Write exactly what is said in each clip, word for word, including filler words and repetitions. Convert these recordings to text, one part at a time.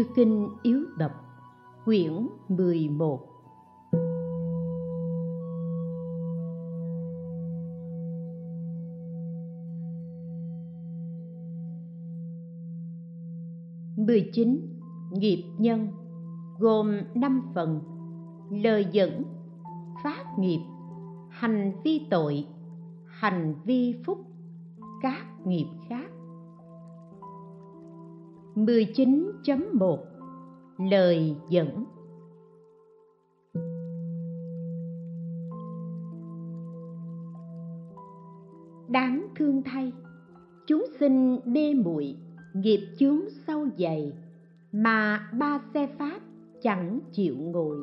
Chư Kinh Yếu Độc, quyển mười một. mười chín. Nghiệp nhân gồm năm phần: lời dẫn, phát nghiệp, hành vi tội, hành vi phúc, các nghiệp khác. mười chín chấm một Lời dẫn. Đáng thương thay, chúng sinh mê muội, nghiệp chướng sâu dày mà ba xe pháp chẳng chịu ngồi,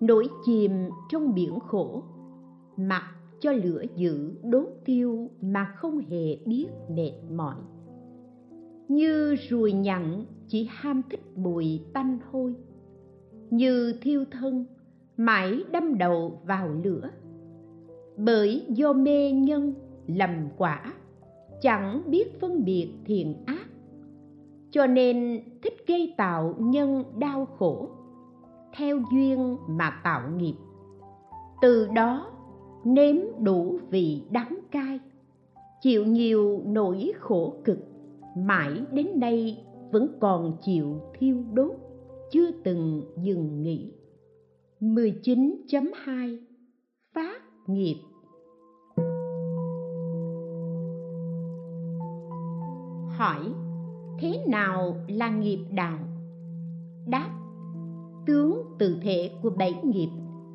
nổi chìm trong biển khổ, mặc cho lửa dữ đốt thiêu mà không hề biết mệt mỏi. Như ruồi nhặng chỉ ham thích mùi tanh hôi, như thiêu thân mãi đâm đầu vào lửa. Bởi do mê nhân lầm quả, chẳng biết phân biệt thiện ác, cho nên thích gây tạo nhân đau khổ, theo duyên mà tạo nghiệp. Từ đó nếm đủ vị đắng cay, chịu nhiều nỗi khổ cực, mãi đến nay vẫn còn chịu thiêu đốt, chưa từng dừng nghỉ. mười chín chấm hai Phát nghiệp. Hỏi: thế nào là nghiệp đạo? Đáp: tướng tự thể của bảy nghiệp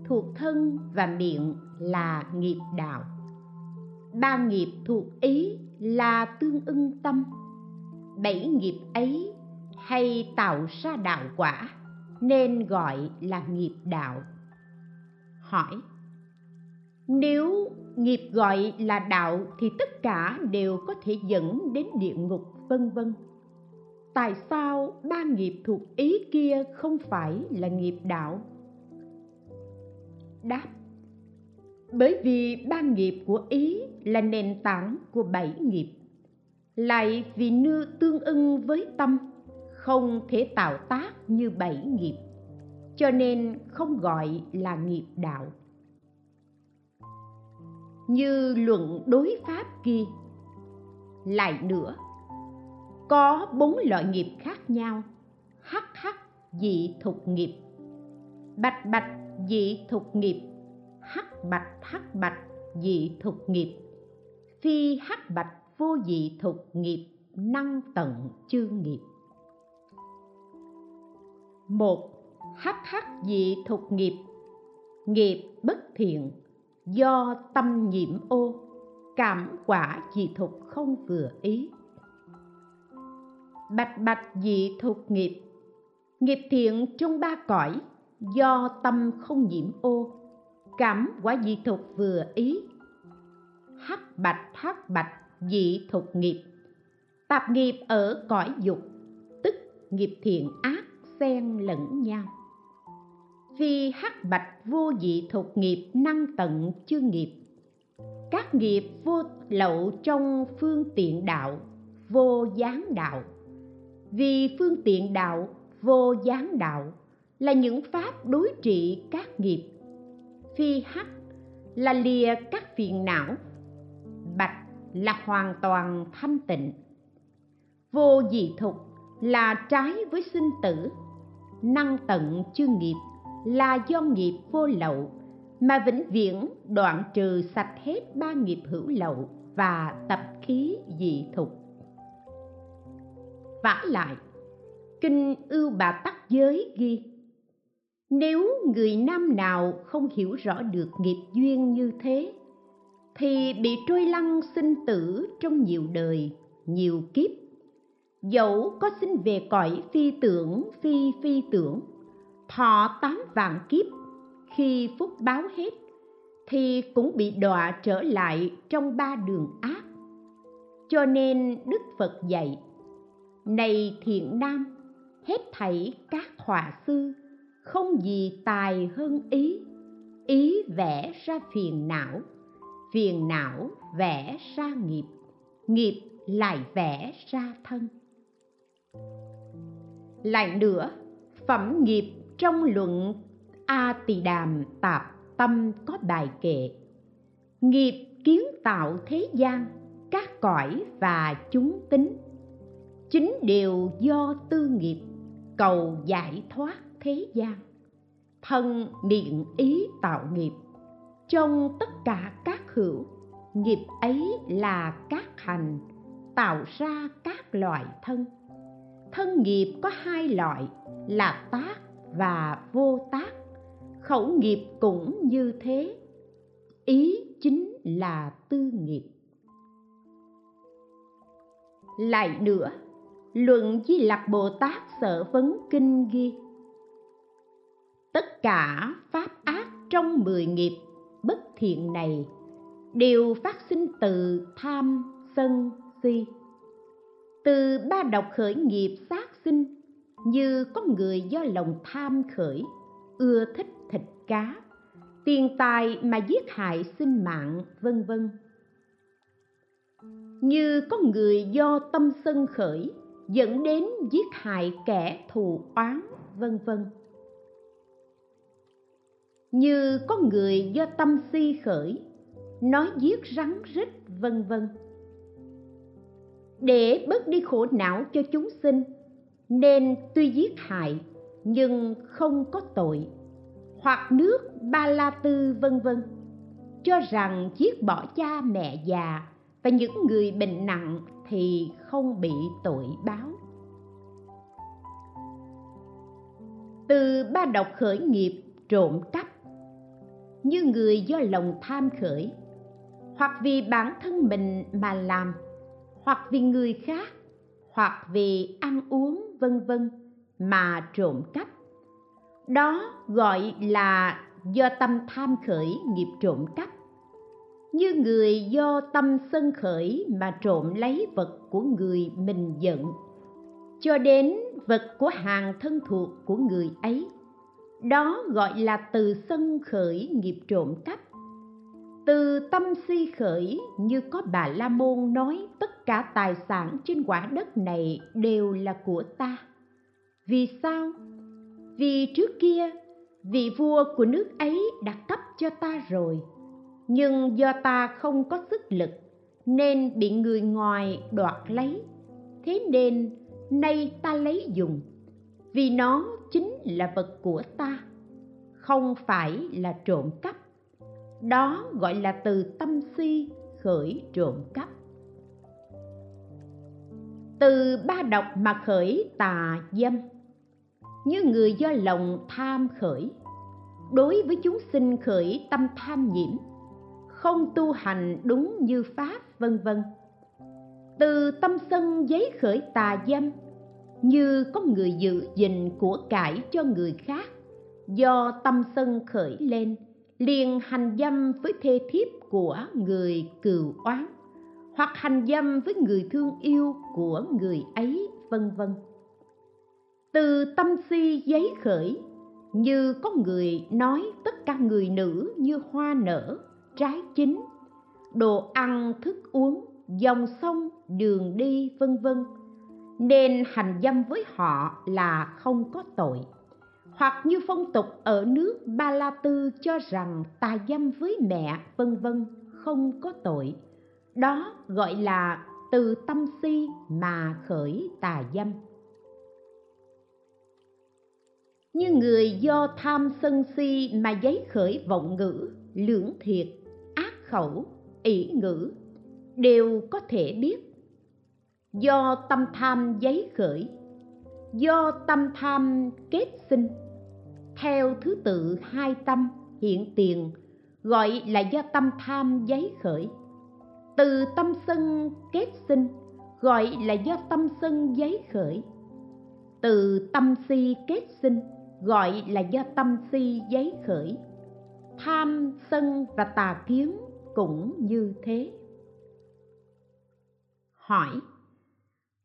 thuộc thân và miệng là nghiệp đạo. Ba nghiệp thuộc ý là tương ưng tâm. Bảy nghiệp ấy hay tạo ra đạo quả nên gọi là nghiệp đạo. Hỏi: nếu nghiệp gọi là đạo thì tất cả đều có thể dẫn đến địa ngục, vân vân. Tại sao ba nghiệp thuộc ý kia không phải là nghiệp đạo? Đáp: bởi vì ba nghiệp của ý là nền tảng của bảy nghiệp, lại vì nư tương ưng với tâm, không thể tạo tác như bảy nghiệp, cho nên không gọi là nghiệp đạo. Như luận đối pháp kia: lại nữa, có bốn loại nghiệp khác nhau: hắc hắc dị thục nghiệp, bạch bạch dị thục nghiệp, hắc bạch hắc bạch dị thục nghiệp, phi hắc bạch vô dị thục nghiệp, năng tận chư nghiệp. Một, hắc hắc dị thục nghiệp, nghiệp bất thiện do tâm nhiễm ô, cảm quả dị thục không vừa ý. Bạch bạch dị thục nghiệp, nghiệp thiện trong ba cõi do tâm không nhiễm ô, cảm quả dị thục vừa ý. Hắc bạch hắc bạch dị thục nghiệp, tạp nghiệp ở cõi dục, tức nghiệp thiện ác xen lẫn nhau. Phi hắc bạch vô dị thục nghiệp, năng tận chư nghiệp, các nghiệp vô lậu trong phương tiện đạo, vô gián đạo. Vì phương tiện đạo, vô gián đạo là những pháp đối trị các nghiệp. Phi hắc là lìa các phiền não, bạch là hoàn toàn thanh tịnh, vô dị thục là trái với sinh tử, năng tận chư nghiệp là do nghiệp vô lậu mà vĩnh viễn đoạn trừ sạch hết ba nghiệp hữu lậu và tập khí dị thục. Vả lại, Kinh Ưu Bà Tắc Giới ghi: nếu người nam nào không hiểu rõ được nghiệp duyên như thế thì bị trôi lăn sinh tử trong nhiều đời, nhiều kiếp, dẫu có sinh về cõi phi tưởng, phi phi tưởng, thọ tám vạn kiếp, khi phúc báo hết thì cũng bị đọa trở lại trong ba đường ác. Cho nên Đức Phật dạy: này thiện nam, hết thảy các họa sư, không gì tài hơn ý, ý vẽ ra phiền não, phiền não vẽ ra nghiệp, nghiệp lại vẽ ra thân. Lại nữa, phẩm nghiệp trong luận A Tỳ Đàm Tạp Tâm có bài kệ: nghiệp kiến tạo thế gian, các cõi và chúng tính, chính đều do tư nghiệp, cầu giải thoát thế gian. Thân miệng ý tạo nghiệp, trong tất cả các hữu, nghiệp ấy là các hành, tạo ra các loại thân. Thân nghiệp có hai loại là tác và vô tác, khẩu nghiệp cũng như thế, ý chính là tư nghiệp. Lại nữa, luận Di Lặc Bồ Tát Sở Vấn Kinh ghi: tất cả pháp ác trong mười nghiệp bất thiện này đều phát sinh từ tham, sân, si, từ ba độc khởi nghiệp sát sinh. Như có người do lòng tham khởi, ưa thích thịt cá, tiền tài mà giết hại sinh mạng, vân vân. Như có người do tâm sân khởi, dẫn đến giết hại kẻ thù oán, vân vân. Như có người do tâm si khởi, nói giết rắn rít, vân vân. Để bớt đi khổ não cho chúng sinh, nên tuy giết hại nhưng không có tội, hoặc nước Ba La Tư, vân vân, cho rằng giết bỏ cha mẹ già và những người bệnh nặng thì không bị tội báo. Từ ba độc khởi nghiệp trộm cắp, như người do lòng tham khởi, hoặc vì bản thân mình mà làm, hoặc vì người khác, hoặc vì ăn uống, vân vân mà trộm cắp, đó gọi là do tâm tham khởi nghiệp trộm cắp. Như người do tâm sân khởi mà trộm lấy vật của người mình giận, cho đến vật của hàng thân thuộc của người ấy, đó gọi là từ sân khởi nghiệp trộm cắp. Từ tâm si khởi, như có Bà La Môn nói: tất cả tài sản trên quả đất này đều là của ta. Vì sao? Vì trước kia vị vua của nước ấy đã cấp cho ta rồi, nhưng do ta không có sức lực nên bị người ngoài đoạt lấy, thế nên nay ta lấy dùng, vì nó chính là vật của ta, không phải là trộm cắp. Đó gọi là từ tâm si khởi trộm cắp. Từ ba độc mà khởi tà dâm, như người do lòng tham khởi, đối với chúng sinh khởi tâm tham nhiễm, không tu hành đúng như pháp, vân vân. Từ tâm sân giấy khởi tà dâm, như có người giữ gìn của cải cho người khác, do tâm sân khởi lên, liền hành dâm với thê thiếp của người cừu oán, hoặc hành dâm với người thương yêu của người ấy, vân vân. Từ tâm si giấy khởi, như có người nói tất cả người nữ như hoa nở, trái chín, đồ ăn, thức uống, dòng sông, đường đi, vân vân, nên hành dâm với họ là không có tội. Hoặc như phong tục ở nước Ba La Tư cho rằng tà dâm với mẹ, vân vân, không có tội, đó gọi là từ tâm si mà khởi tà dâm. Như người do tham sân si mà giấy khởi vọng ngữ, lưỡng thiệt, ác khẩu, ỷ ngữ, đều có thể biết. Do tâm tham giấy khởi, do tâm tham kết sinh, theo thứ tự hai tâm hiện tiền, gọi là do tâm tham giấy khởi. Từ tâm sân kết sinh, gọi là do tâm sân giấy khởi. Từ tâm si kết sinh, gọi là do tâm si giấy khởi. Tham, sân và tà kiến cũng như thế. Hỏi: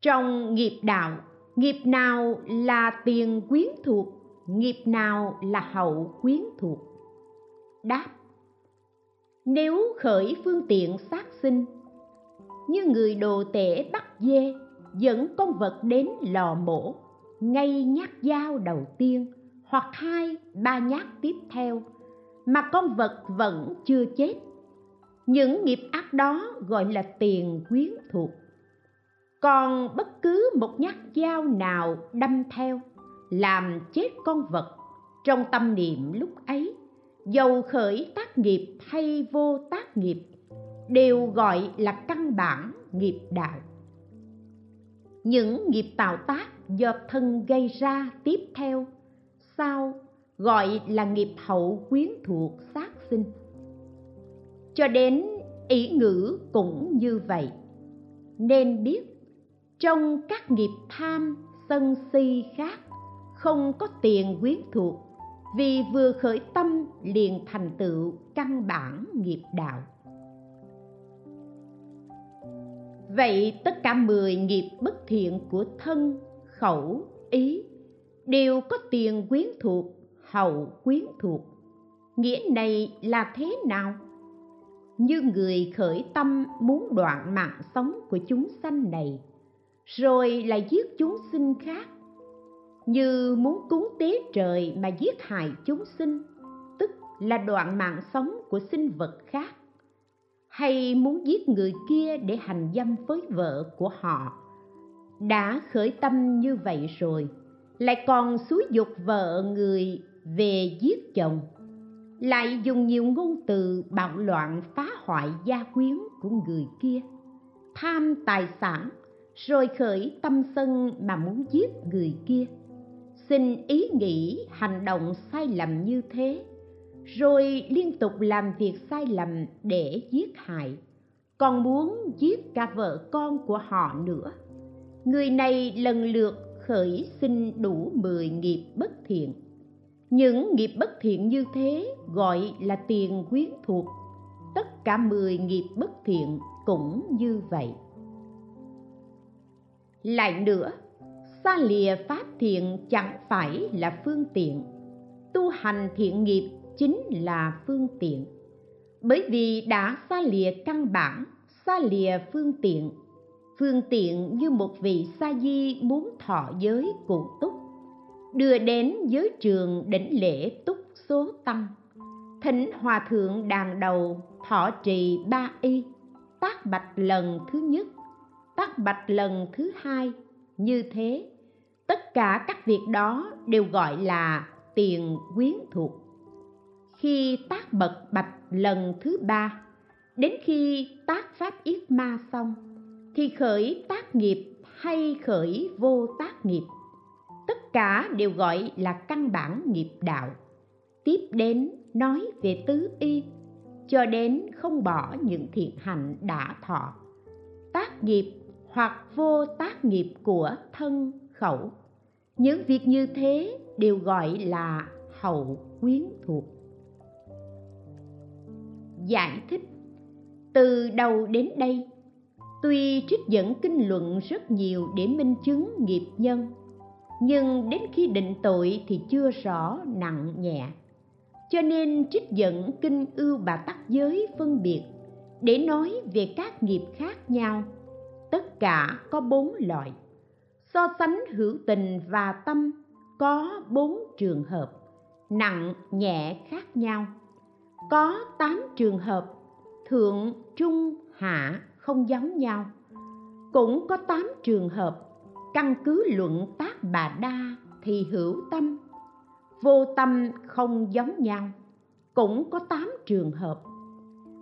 trong nghiệp đạo, nghiệp nào là tiền quyến thuộc, nghiệp nào là hậu quyến thuộc? Đáp: nếu khởi phương tiện sát sinh, như người đồ tể bắt dê, dẫn con vật đến lò mổ, ngay nhát dao đầu tiên hoặc hai ba nhát tiếp theo mà con vật vẫn chưa chết. Những nghiệp ác đó gọi là tiền quyến thuộc. Còn bất cứ một nhát dao nào đâm theo làm chết con vật trong tâm niệm lúc ấy, dầu khởi tác nghiệp hay vô tác nghiệp, đều gọi là căn bản nghiệp đạo. Những nghiệp tạo tác do thân gây ra tiếp theo sau gọi là nghiệp hậu quyến thuộc sát sinh. Cho đến ý ngữ cũng như vậy. Nên biết trong các nghiệp tham sân si khác không có tiền quyến thuộc, vì vừa khởi tâm liền thành tựu căn bản nghiệp đạo. Vậy tất cả mười nghiệp bất thiện của thân, khẩu, ý đều có tiền quyến thuộc, hậu quyến thuộc. Nghĩa này là thế nào? Như người khởi tâm muốn đoạn mạng sống của chúng sanh này, rồi lại giết chúng sinh khác. Như muốn cúng tế trời mà giết hại chúng sinh, tức là đoạn mạng sống của sinh vật khác. Hay muốn giết người kia để hành dâm với vợ của họ, đã khởi tâm như vậy rồi lại còn xúi dục vợ người về giết chồng, lại dùng nhiều ngôn từ bạo loạn phá hoại gia quyến của người kia, tham tài sản rồi khởi tâm sân mà muốn giết người kia. Xin ý nghĩ hành động sai lầm như thế, rồi liên tục làm việc sai lầm để giết hại, còn muốn giết cả vợ con của họ nữa. Người này lần lượt khởi sinh đủ mười nghiệp bất thiện. Những nghiệp bất thiện như thế gọi là tiền quyến thuộc. Tất cả mười nghiệp bất thiện cũng như vậy. Lại nữa, xa lìa pháp thiện chẳng phải là phương tiện. Tu hành thiện nghiệp chính là phương tiện. Bởi vì đã xa lìa căn bản, xa lìa phương tiện. Phương tiện như một vị sa di muốn thọ giới cụ túc, đưa đến giới trường đỉnh lễ túc số tăng, thỉnh hòa thượng đàn đầu thọ trì ba y, tác bạch lần thứ nhất, tác bạch lần thứ hai. Như thế, tất cả các việc đó đều gọi là tiền quyến thuộc. Khi tác bậc bạch lần thứ ba, đến khi tác pháp yết ma xong, thì khởi tác nghiệp hay khởi vô tác nghiệp, tất cả đều gọi là căn bản nghiệp đạo. Tiếp đến nói về tứ y, cho đến không bỏ những thiện hạnh đã thọ, tác nghiệp hoặc vô tác nghiệp của thân, khẩu. Những việc như thế đều gọi là hậu quyến thuộc. Giải thích từ đầu đến đây, tuy trích dẫn kinh luận rất nhiều để minh chứng nghiệp nhân, nhưng đến khi định tội thì chưa rõ nặng nhẹ. Cho nên trích dẫn kinh Ưu Bà Tắc Giới phân biệt để nói về các nghiệp khác nhau. Tất cả có bốn loại. So sánh hữu tình và tâm có bốn trường hợp, nặng nhẹ khác nhau. Có tám trường hợp, thượng, trung, hạ không giống nhau. Cũng có tám trường hợp, căn cứ luận tác bà đa thì hữu tâm, vô tâm không giống nhau. Cũng có tám trường hợp.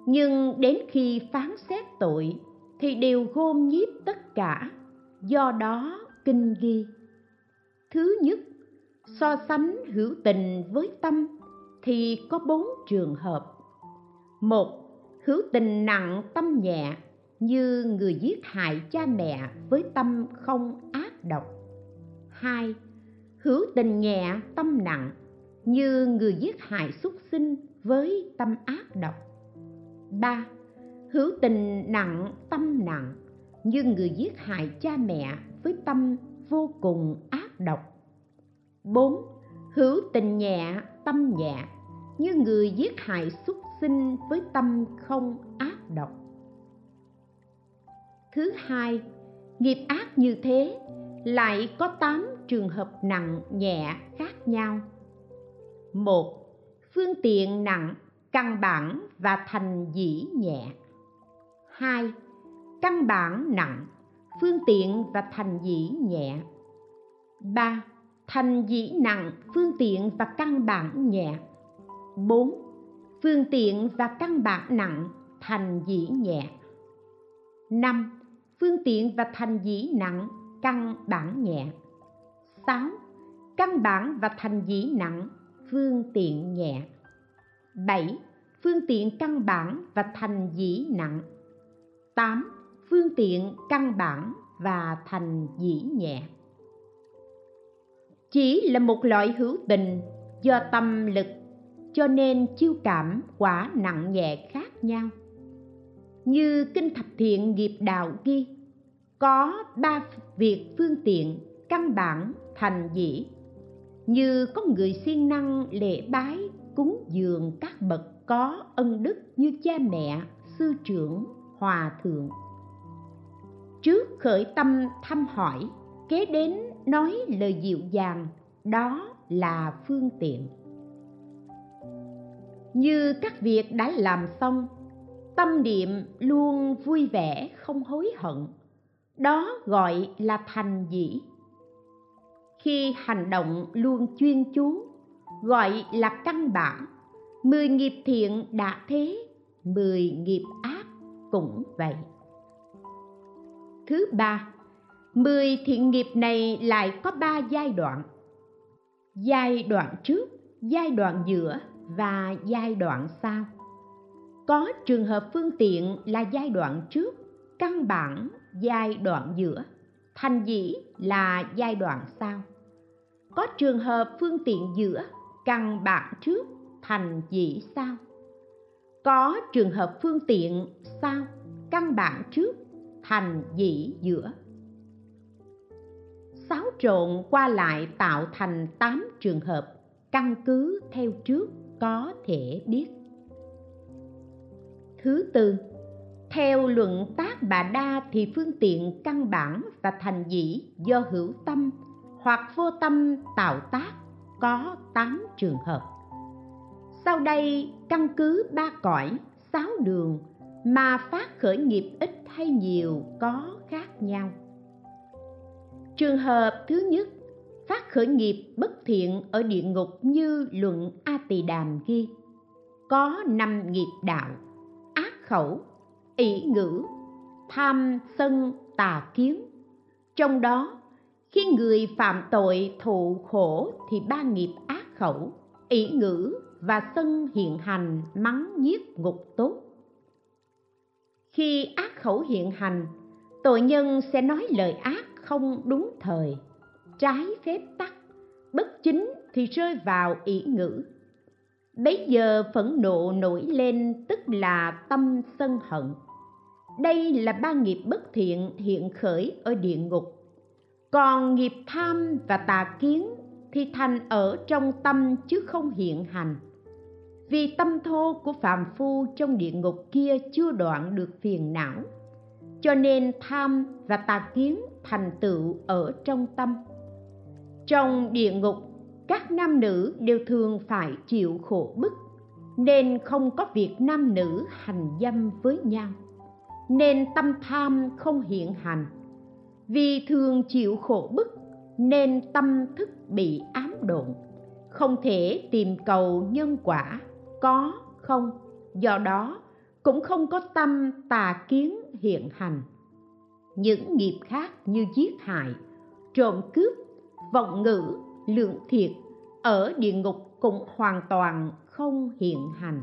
Nhưng đến khi phán xét tội thì đều gom nhiếp tất cả. Do đó kinh ghi: thứ nhất, so sánh hữu tình với tâm thì có bốn trường hợp. Một, hữu tình nặng tâm nhẹ, như người giết hại cha mẹ với tâm không ác độc. Hai, hữu tình nhẹ tâm nặng, như người giết hại súc sinh với tâm ác độc. Ba, hữu tình nặng tâm nặng, như người giết hại cha mẹ với tâm vô cùng ác độc. Bốn, hữu tình nhẹ tâm nhẹ, như người giết hại súc sinh với tâm không ác độc. Thứ hai, nghiệp ác như thế lại có tám trường hợp nặng nhẹ khác nhau. Một, phương tiện nặng, căn bản và thành dĩ nhẹ. Hai, căn bản nặng, phương tiện và thành dĩ nhẹ. Ba, thành dĩ nặng, phương tiện và căn bản nhẹ. Bốn, phương tiện và căn bản nặng, thành dĩ nhẹ. Năm, phương tiện và thành dĩ nặng, căn bản nhẹ. Sáu, căn bản và thành dĩ nặng, phương tiện nhẹ. Bảy, phương tiện căn bản và thành dĩ nặng. Tám, phương tiện căn bản và thành dĩ nhẹ chỉ là một loại hữu tình do tâm lực, cho nên chiêu cảm quả nặng nhẹ khác nhau. Như Kinh Thập Thiện Nghiệp Đạo ghi, có ba việc phương tiện, căn bản, thành dĩ. Như có người siêng năng lễ bái, cúng dường các bậc có ân đức như cha mẹ, sư trưởng, hòa thượng. Trước khởi tâm thăm hỏi, kế đến nói lời dịu dàng, đó là phương tiện. Như các việc đã làm xong, tâm niệm luôn vui vẻ không hối hận, đó gọi là thành dĩ. Khi hành động luôn chuyên chú, gọi là căn bản. Mười nghiệp thiện đã thế, mười nghiệp ác cũng vậy. Thứ ba, mười thiện nghiệp này lại có ba giai đoạn: giai đoạn trước, giai đoạn giữa và giai đoạn sau. Có trường hợp phương tiện là giai đoạn trước, căn bản giai đoạn giữa, thành dĩ là giai đoạn sau. Có trường hợp phương tiện giữa, căn bản trước, thành dĩ sau. Có trường hợp phương tiện sau, căn bản trước, thành dĩ giữa. Sáu trộn qua lại tạo thành tám trường hợp, căn cứ theo trước có thể biết. Thứ tư, theo luận Tác Bà Đa thì phương tiện, căn bản và thành dĩ do hữu tâm hoặc vô tâm tạo tác có tám trường hợp. Sau đây căn cứ ba cõi, sáu đường mà phát khởi nghiệp ít hay nhiều có khác nhau. Trường hợp thứ nhất, phát khởi nghiệp bất thiện ở địa ngục như luận A Tỳ Đàm ghi, có năm nghiệp đạo: ác khẩu, ỷ ngữ, tham sân, tà kiến. Trong đó, khi người phạm tội thụ khổ thì ba nghiệp ác khẩu, ỷ ngữ và sân hiện hành mắng nhiếc ngục tốt. Khi ác khẩu hiện hành, tội nhân sẽ nói lời ác không đúng thời, trái phép tắc, bất chính thì rơi vào ỷ ngữ. Bấy giờ phẫn nộ nổi lên, tức là tâm sân hận. Đây là ba nghiệp bất thiện hiện khởi ở địa ngục. Còn nghiệp tham và tà kiến thì thành ở trong tâm chứ không hiện hành. Vì tâm thô của phàm phu trong địa ngục kia chưa đoạn được phiền não, cho nên tham và tà kiến thành tựu ở trong tâm. Trong địa ngục, các nam nữ đều thường phải chịu khổ bức, nên không có việc nam nữ hành dâm với nhau, nên tâm tham không hiện hành. Vì thường chịu khổ bức nên tâm thức bị ám độn, không thể tìm cầu nhân quả có không, do đó cũng không có tâm tà kiến hiện hành. Những nghiệp khác như giết hại, trộm cướp, vọng ngữ, lượng thiệt ở địa ngục cũng hoàn toàn không hiện hành.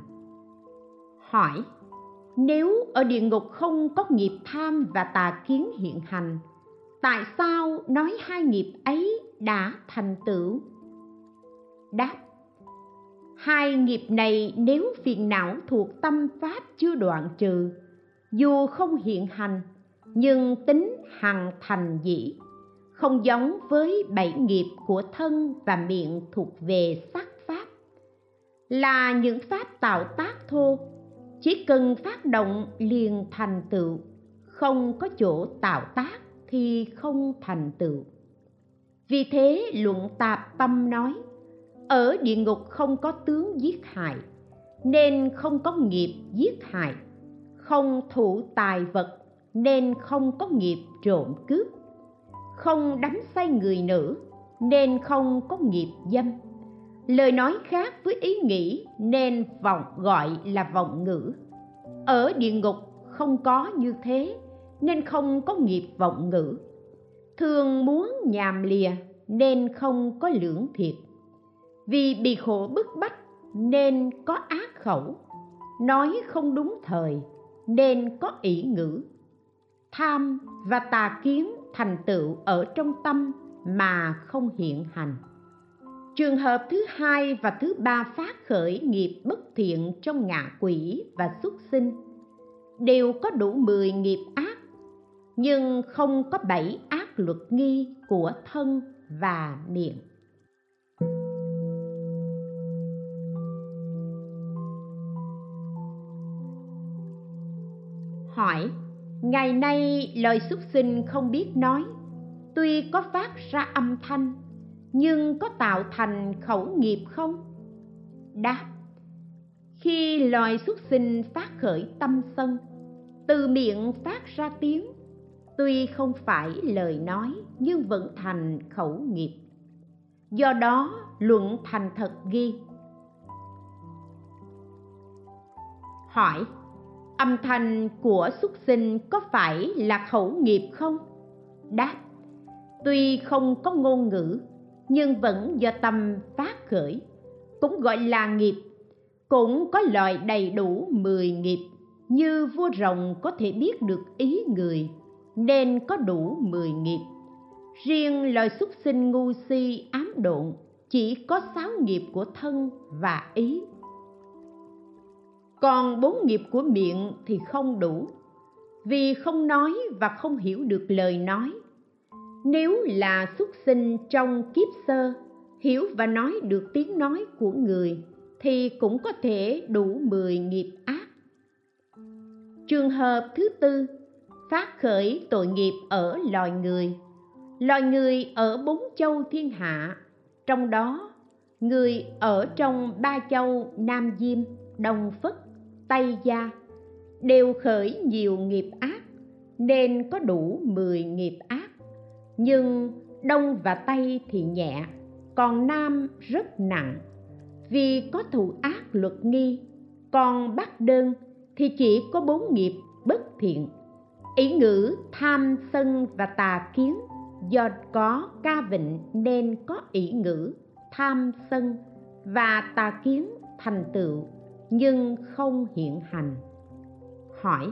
Hỏi, nếu ở địa ngục không có nghiệp tham và tà kiến hiện hành, tại sao nói hai nghiệp ấy đã thành tựu? Đáp, hai nghiệp này nếu phiền não thuộc tâm pháp chưa đoạn trừ, dù không hiện hành nhưng tính hằng thành dĩ, không giống với bảy nghiệp của thân và miệng thuộc về sắc pháp, là những pháp tạo tác thô, chỉ cần phát động liền thành tựu, không có chỗ tạo tác thì không thành tựu. Vì thế luận Tạp Pâm nói, ở địa ngục không có tướng giết hại, nên không có nghiệp giết hại, không thụ tài vật, nên không có nghiệp trộm cướp, không đắm say người nữ, nên không có nghiệp dâm. Lời nói khác với ý nghĩ nên vọng gọi là vọng ngữ. Ở địa ngục không có như thế, nên không có nghiệp vọng ngữ. Thường muốn nhàm lìa nên không có lưỡng thiệt. Vì bị khổ bức bách nên có ác khẩu. Nói không đúng thời nên có ỷ ngữ. Tham và tà kiến thành tựu ở trong tâm mà không hiện hành. Trường hợp thứ hai và thứ ba phát khởi nghiệp bất thiện trong ngạ quỷ và xuất sinh đều có đủ mười nghiệp ác, nhưng không có bảy ác luật nghi của thân và miệng. Hỏi: ngày nay loài súc sinh không biết nói, tuy có phát ra âm thanh, nhưng có tạo thành khẩu nghiệp không? Đáp: khi loài súc sinh phát khởi tâm sân, từ miệng phát ra tiếng, tuy không phải lời nói nhưng vẫn thành khẩu nghiệp. Do đó luận Thành Thật ghi. Hỏi: âm thanh của súc sinh có phải là khẩu nghiệp không? Đáp: tuy không có ngôn ngữ nhưng vẫn do tâm phát khởi, cũng gọi là nghiệp. Cũng có loại đầy đủ mười nghiệp, như vua rồng có thể biết được ý người nên có đủ mười nghiệp. Riêng loài súc sinh ngu si ám độn chỉ có sáu nghiệp của thân và ý, còn bốn nghiệp của miệng thì không đủ, vì không nói và không hiểu được lời nói. Nếu là súc sinh trong kiếp sơ hiểu và nói được tiếng nói của người thì cũng có thể đủ mười nghiệp ác. Trường hợp thứ tư phát khởi tội nghiệp ở loài người. Loài người ở bốn châu thiên hạ, trong đó người ở trong ba châu Nam Diêm, Đông Phất, Tây Gia đều khởi nhiều nghiệp ác nên có đủ mười nghiệp ác, nhưng Đông và Tây thì nhẹ, còn Nam rất nặng, vì có thụ ác luật nghi. Còn Bắc Đơn thì chỉ có bốn nghiệp bất thiện: ỷ ngữ, tham, sân và tà kiến. Do có ca vịnh nên có ỷ ngữ, tham, sân và tà kiến thành tựu, nhưng không hiện hành. Hỏi: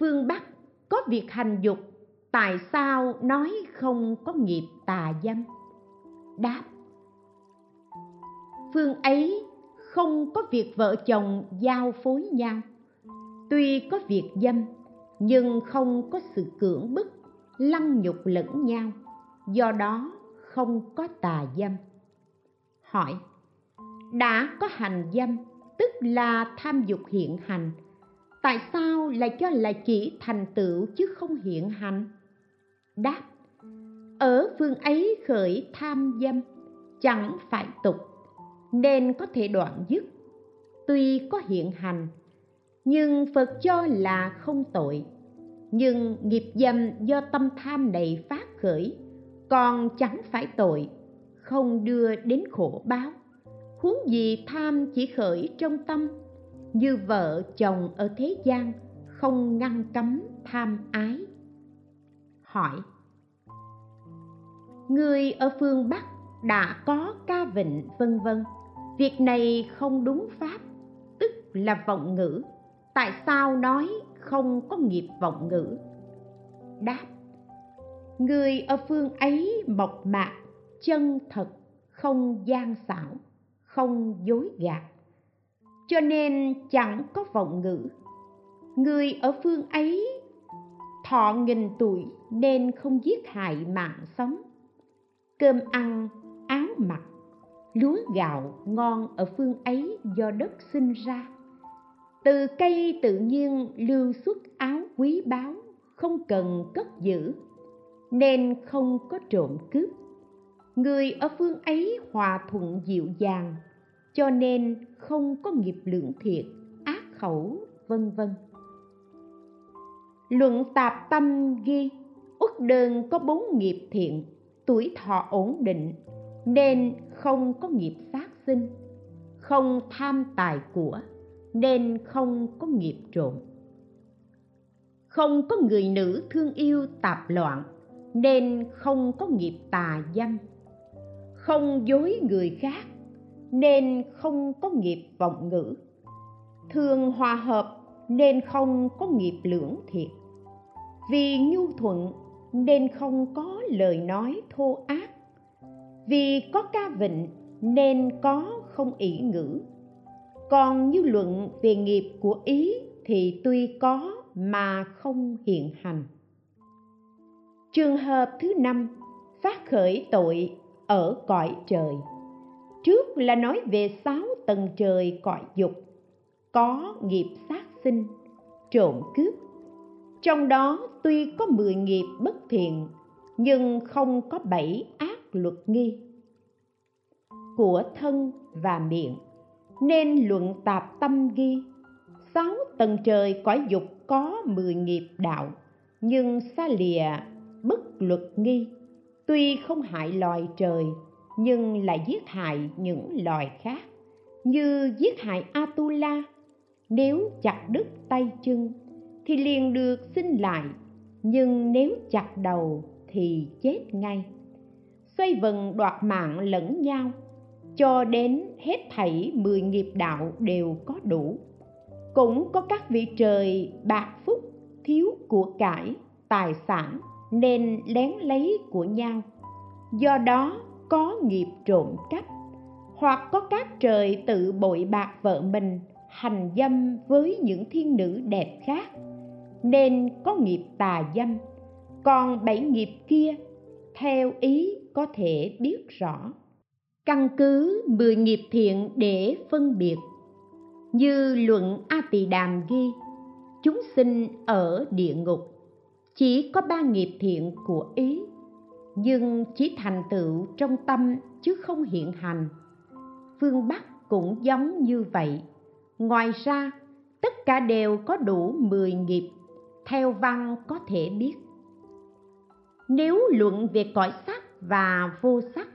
phương Bắc có việc hành dục, tại sao nói không có nghiệp tà dâm? Đáp: phương ấy không có việc vợ chồng giao phối nhau, tuy có việc dâm nhưng không có sự cưỡng bức, lăng nhục lẫn nhau, do đó không có tà dâm. Hỏi: đã có hành dâm, tức là tham dục hiện hành, tại sao lại cho là chỉ thành tựu chứ không hiện hành? Đáp: ở phương ấy khởi tham dâm, chẳng phải tục, nên có thể đoạn dứt. Tuy có hiện hành, nhưng Phật cho là không tội. Nhưng nghiệp dâm do tâm tham này phát khởi, còn chẳng phải tội, không đưa đến khổ báo. Huống gì tham chỉ khởi trong tâm, như vợ chồng ở thế gian không ngăn cấm tham ái. Hỏi: người ở phương Bắc đã có ca vịnh vân vân, việc này không đúng pháp, tức là vọng ngữ, tại sao nói không có nghiệp vọng ngữ? Đáp: người ở phương ấy mộc mạc, chân thật, không gian xảo, không dối gạt, cho nên chẳng có vọng ngữ. Người ở phương ấy thọ nghìn tuổi nên không giết hại mạng sống. Cơm ăn, áo mặc, lúa gạo ngon ở phương ấy do đất sinh ra, từ cây tự nhiên lưu xuất áo quý báu, không cần cất giữ. nên không có trộm cướp. Người ở phương ấy hòa thuận dịu dàng, cho nên không có nghiệp lưỡng thiệt, ác khẩu, vân vân. Luận Tạp Tâm ghi, Uất Đơn có bốn nghiệp thiện, tuổi thọ ổn định, nên không có nghiệp sát sinh, không tham tài của, nên không có nghiệp trộm. Không có người nữ thương yêu tạp loạn, nên không có nghiệp tà dâm. Không dối người khác, nên không có nghiệp vọng ngữ. Thường hòa hợp, nên không có nghiệp lưỡng thiệt. Vì nhu thuận, nên không có lời nói thô ác. Vì có ca vịnh, nên có không ỷ ngữ. Còn như luận về nghiệp của ý thì tuy có mà không hiện hành. Trường hợp thứ năm, phát khởi tội ở cõi trời. Trước là nói về sáu tầng trời cõi dục, có nghiệp sát sinh, trộm cướp. Trong đó tuy có mười nghiệp bất thiện, nhưng không có bảy ác luật nghi của thân và miệng, nên luận Tạp Tâm ghi, sáu tầng trời cõi dục có mười nghiệp đạo, nhưng xa lìa bất luật nghi, tuy không hại loài trời, nhưng lại giết hại những loài khác, như giết hại Atula, nếu chặt đứt tay chân thì liền được sinh lại, nhưng nếu chặt đầu thì chết ngay. Xoay vần đoạt mạng lẫn nhau, cho đến hết thảy mười nghiệp đạo đều có đủ. Cũng có các vị trời bạc phúc, thiếu của cải, tài sản, nên lén lấy của nhau, do đó có nghiệp trộm cắp. Hoặc có các trời tự bội bạc vợ mình, hành dâm với những thiên nữ đẹp khác, nên có nghiệp tà dâm. Còn bảy nghiệp kia theo ý có thể biết rõ, căn cứ mười nghiệp thiện để phân biệt. Như luận A Tỳ Đàm ghi, chúng sinh ở địa ngục chỉ có ba nghiệp thiện của ý, nhưng chỉ thành tựu trong tâm chứ không hiện hành. Phương Bắc cũng giống như vậy. Ngoài ra, tất cả đều có đủ mười nghiệp, theo văn có thể biết. Nếu luận về cõi sắc và vô sắc,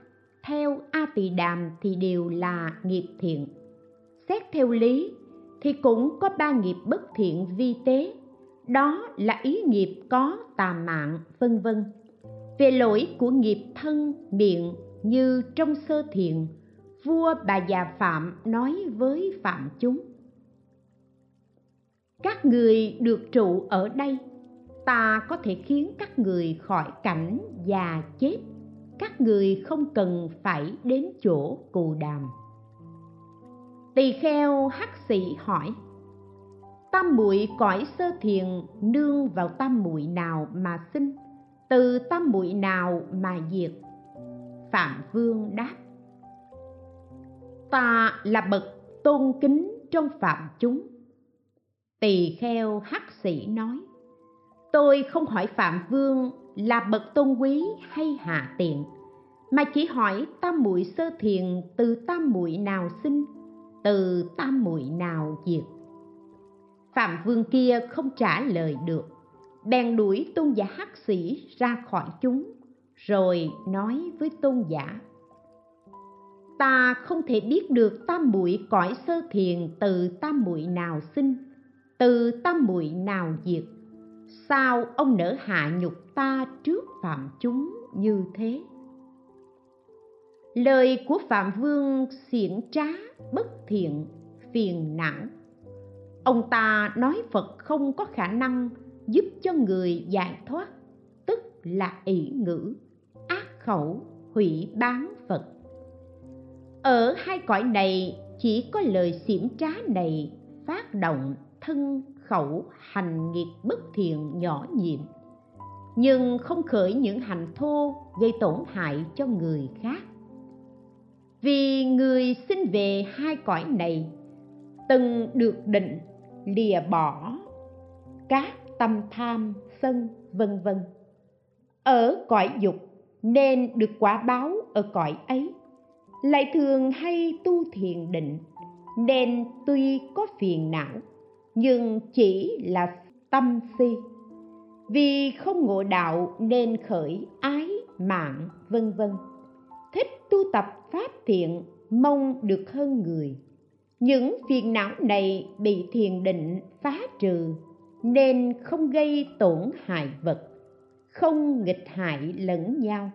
theo A Tỳ Đàm thì đều là nghiệp thiện. Xét theo lý thì cũng có ba nghiệp bất thiện vi tế, đó là ý nghiệp có tà mạng, vân vân. Về lỗi của nghiệp thân, miệng, như trong Sơ Thiện, vua Bà Già Phạm nói với phạm chúng: các người được trụ ở đây, ta có thể khiến các người khỏi cảnh già chết, các người không cần phải đến chỗ Cù Đàm. Tỳ kheo Hắc Sĩ hỏi: tam muội cõi Sơ Thiền nương vào tam muội nào mà sinh, từ tam muội nào mà diệt? Phạm Vương đáp: ta là bậc tôn kính trong phạm chúng. Tỳ kheo Hắc Sĩ nói: tôi không hỏi Phạm Vương là bậc tôn quý hay hạ tiện, mà chỉ hỏi tam muội Sơ Thiền từ tam muội nào sinh, từ tam muội nào diệt. Phạm Vương kia không trả lời được, bèn đuổi tôn giả Hắc Sĩ ra khỏi chúng, rồi nói với tôn giả: ta không thể biết được tam muội cõi Sơ Thiền từ tam muội nào sinh, từ tam muội nào diệt. Sao ông nỡ hạ nhục ta trước phạm chúng như thế? Lời của Phạm Vương xiển trá, bất thiện, phiền não. Ông ta nói Phật không có khả năng giúp cho người giải thoát, tức là ỷ ngữ, ác khẩu, hủy bán Phật. Ở hai cõi này chỉ có lời xiển trá này phát động thân khẩu hành nghiệp bất thiện nhỏ nhiệm, nhưng không khởi những hành thô gây tổn hại cho người khác. Vì người sinh về hai cõi này từng được định lìa bỏ các tâm tham sân, vân vân. ở cõi dục nên được quả báo ở cõi ấy, lại thường hay tu thiền định nên tuy có phiền não nhưng chỉ là tâm si, vì không ngộ đạo nên khởi ái mạng vân vân. Thích tu tập pháp thiện mong được hơn người, những phiền não này bị thiền định phá trừ nên không gây tổn hại vật, không nghịch hại lẫn nhau.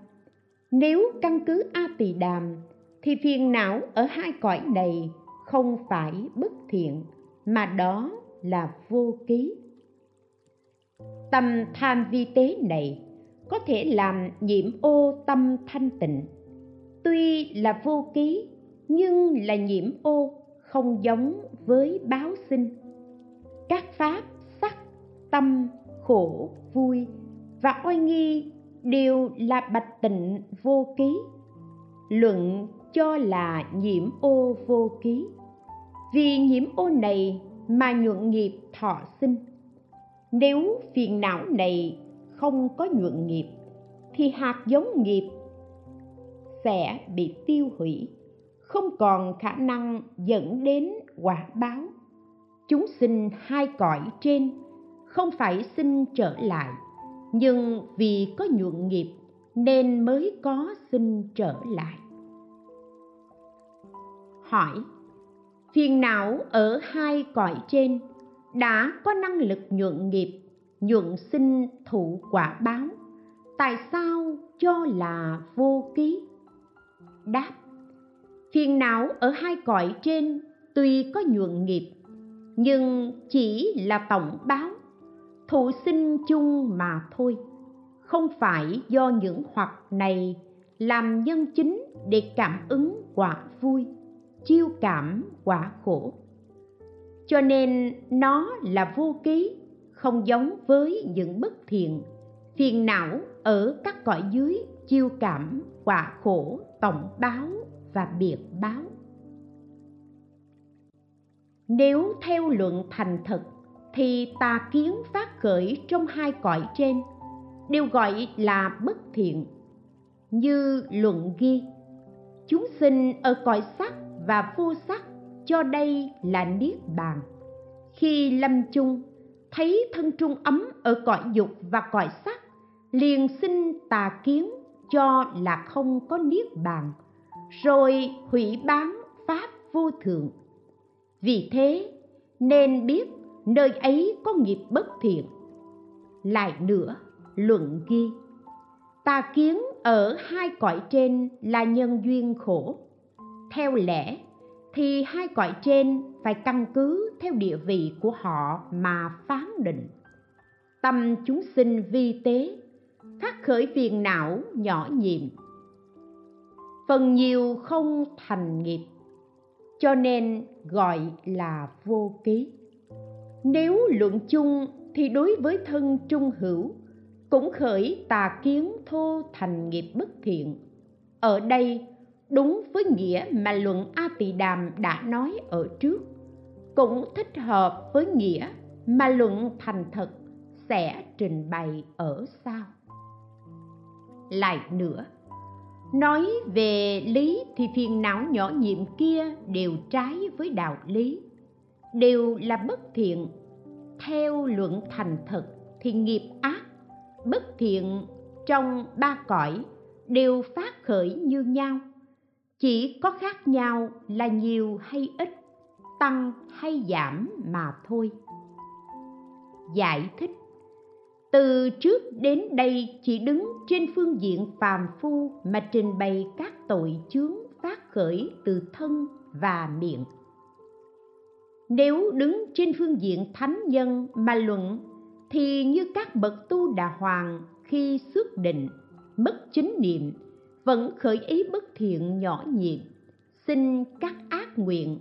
Nếu căn cứ A Tỳ Đàm thì phiền não ở hai cõi này không phải bất thiện, mà đó là vô ký. Tâm tham vi tế này có thể làm nhiễm ô tâm thanh tịnh. Tuy là vô ký nhưng là nhiễm ô, không giống với báo sinh. Các pháp sắc, tâm, khổ, vui và oai nghi đều là bạch tịnh vô ký, luận cho là nhiễm ô vô ký. Vì nhiễm ô này mà nhuận nghiệp thọ sinh. Nếu phiền não này không có nhuận nghiệp thì hạt giống nghiệp sẽ bị tiêu hủy, không còn khả năng dẫn đến quả báo. Chúng sinh hai cõi trên không phải sinh trở lại, nhưng vì có nhuận nghiệp nên mới có sinh trở lại. Hỏi: phiền não ở hai cõi trên đã có năng lực nhuận nghiệp, nhuận sinh thụ quả báo, tại sao cho là vô ký? Đáp: phiền não ở hai cõi trên tuy có nhuận nghiệp nhưng chỉ là tổng báo, thụ sinh chung mà thôi, không phải do những hoặc này làm nhân chính để cảm ứng quả vui, chiêu cảm quả khổ. Cho nên nó là vô ký, không giống với những bất thiện, phiền não ở các cõi dưới chiêu cảm quả khổ, tổng báo và biệt báo. Nếu theo luận thành thực thì tà kiến phát khởi trong hai cõi trên đều gọi là bất thiện. Như luận ghi: chúng sinh ở cõi sắc và vô sắc cho đây là niết bàn. Khi lâm chung thấy thân trung ấm ở cõi dục và cõi sắc, liền sinh tà kiến cho là không có niết bàn, rồi hủy bán pháp vô thượng. Vì thế nên biết nơi ấy có nghiệp bất thiện. Lại nữa, luận ghi: tà kiến ở hai cõi trên là nhân duyên khổ. Theo lẽ thì hai cõi trên phải căn cứ theo địa vị của họ mà phán định. Tâm chúng sinh vi tế, phát khởi phiền não nhỏ nhiệm, phần nhiều không thành nghiệp, cho nên gọi là vô ký. Nếu luận chung thì đối với thân trung hữu cũng khởi tà kiến thô thành nghiệp bất thiện. Ở đây đúng với nghĩa mà luận A Tỳ Đàm đã nói ở trước, cũng thích hợp với nghĩa mà luận thành thật sẽ trình bày ở sau. Lại nữa, nói về lý thì phiền não nhỏ nhiệm kia đều trái với đạo lý, đều là bất thiện. Theo luận thành thực thì nghiệp ác, bất thiện trong ba cõi đều phát khởi như nhau, chỉ có khác nhau là nhiều hay ít, tăng hay giảm mà thôi. Giải thích: từ trước đến đây chỉ đứng trên phương diện phàm phu mà trình bày các tội chướng phát khởi từ thân và miệng. Nếu đứng trên phương diện thánh nhân mà luận thì như các bậc tu đà hoàng khi xước định, mất chính niệm, vẫn khởi ý bất thiện nhỏ nhiệm, sinh các ác nguyện,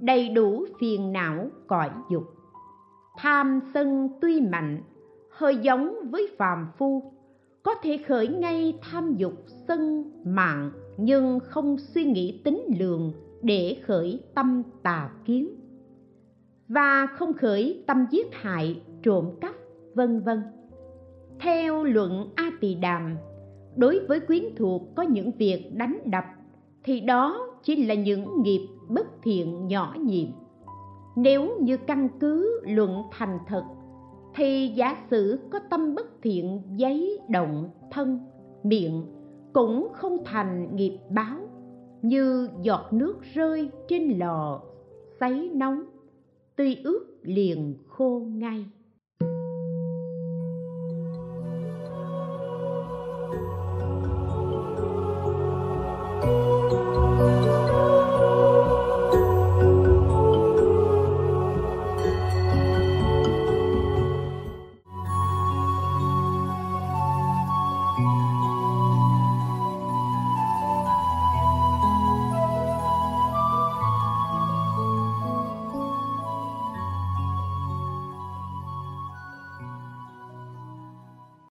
đầy đủ phiền não cõi dục. Tham sân tuy mạnh, hơi giống với phàm phu, có thể khởi ngay tham dục sân mạng nhưng không suy nghĩ tính lường để khởi tâm tà kiến, và không khởi tâm giết hại, trộm cắp, vân vân. Theo luận A Tỳ Đàm, đối với quyến thuộc có những việc đánh đập thì đó chỉ là những nghiệp bất thiện nhỏ nhiệm. Nếu như căn cứ luận thành thật thì giả sử có tâm bất thiện giấy động thân, miệng cũng không thành nghiệp báo, như giọt nước rơi trên lò sấy nóng, tuy ướt liền khô ngay.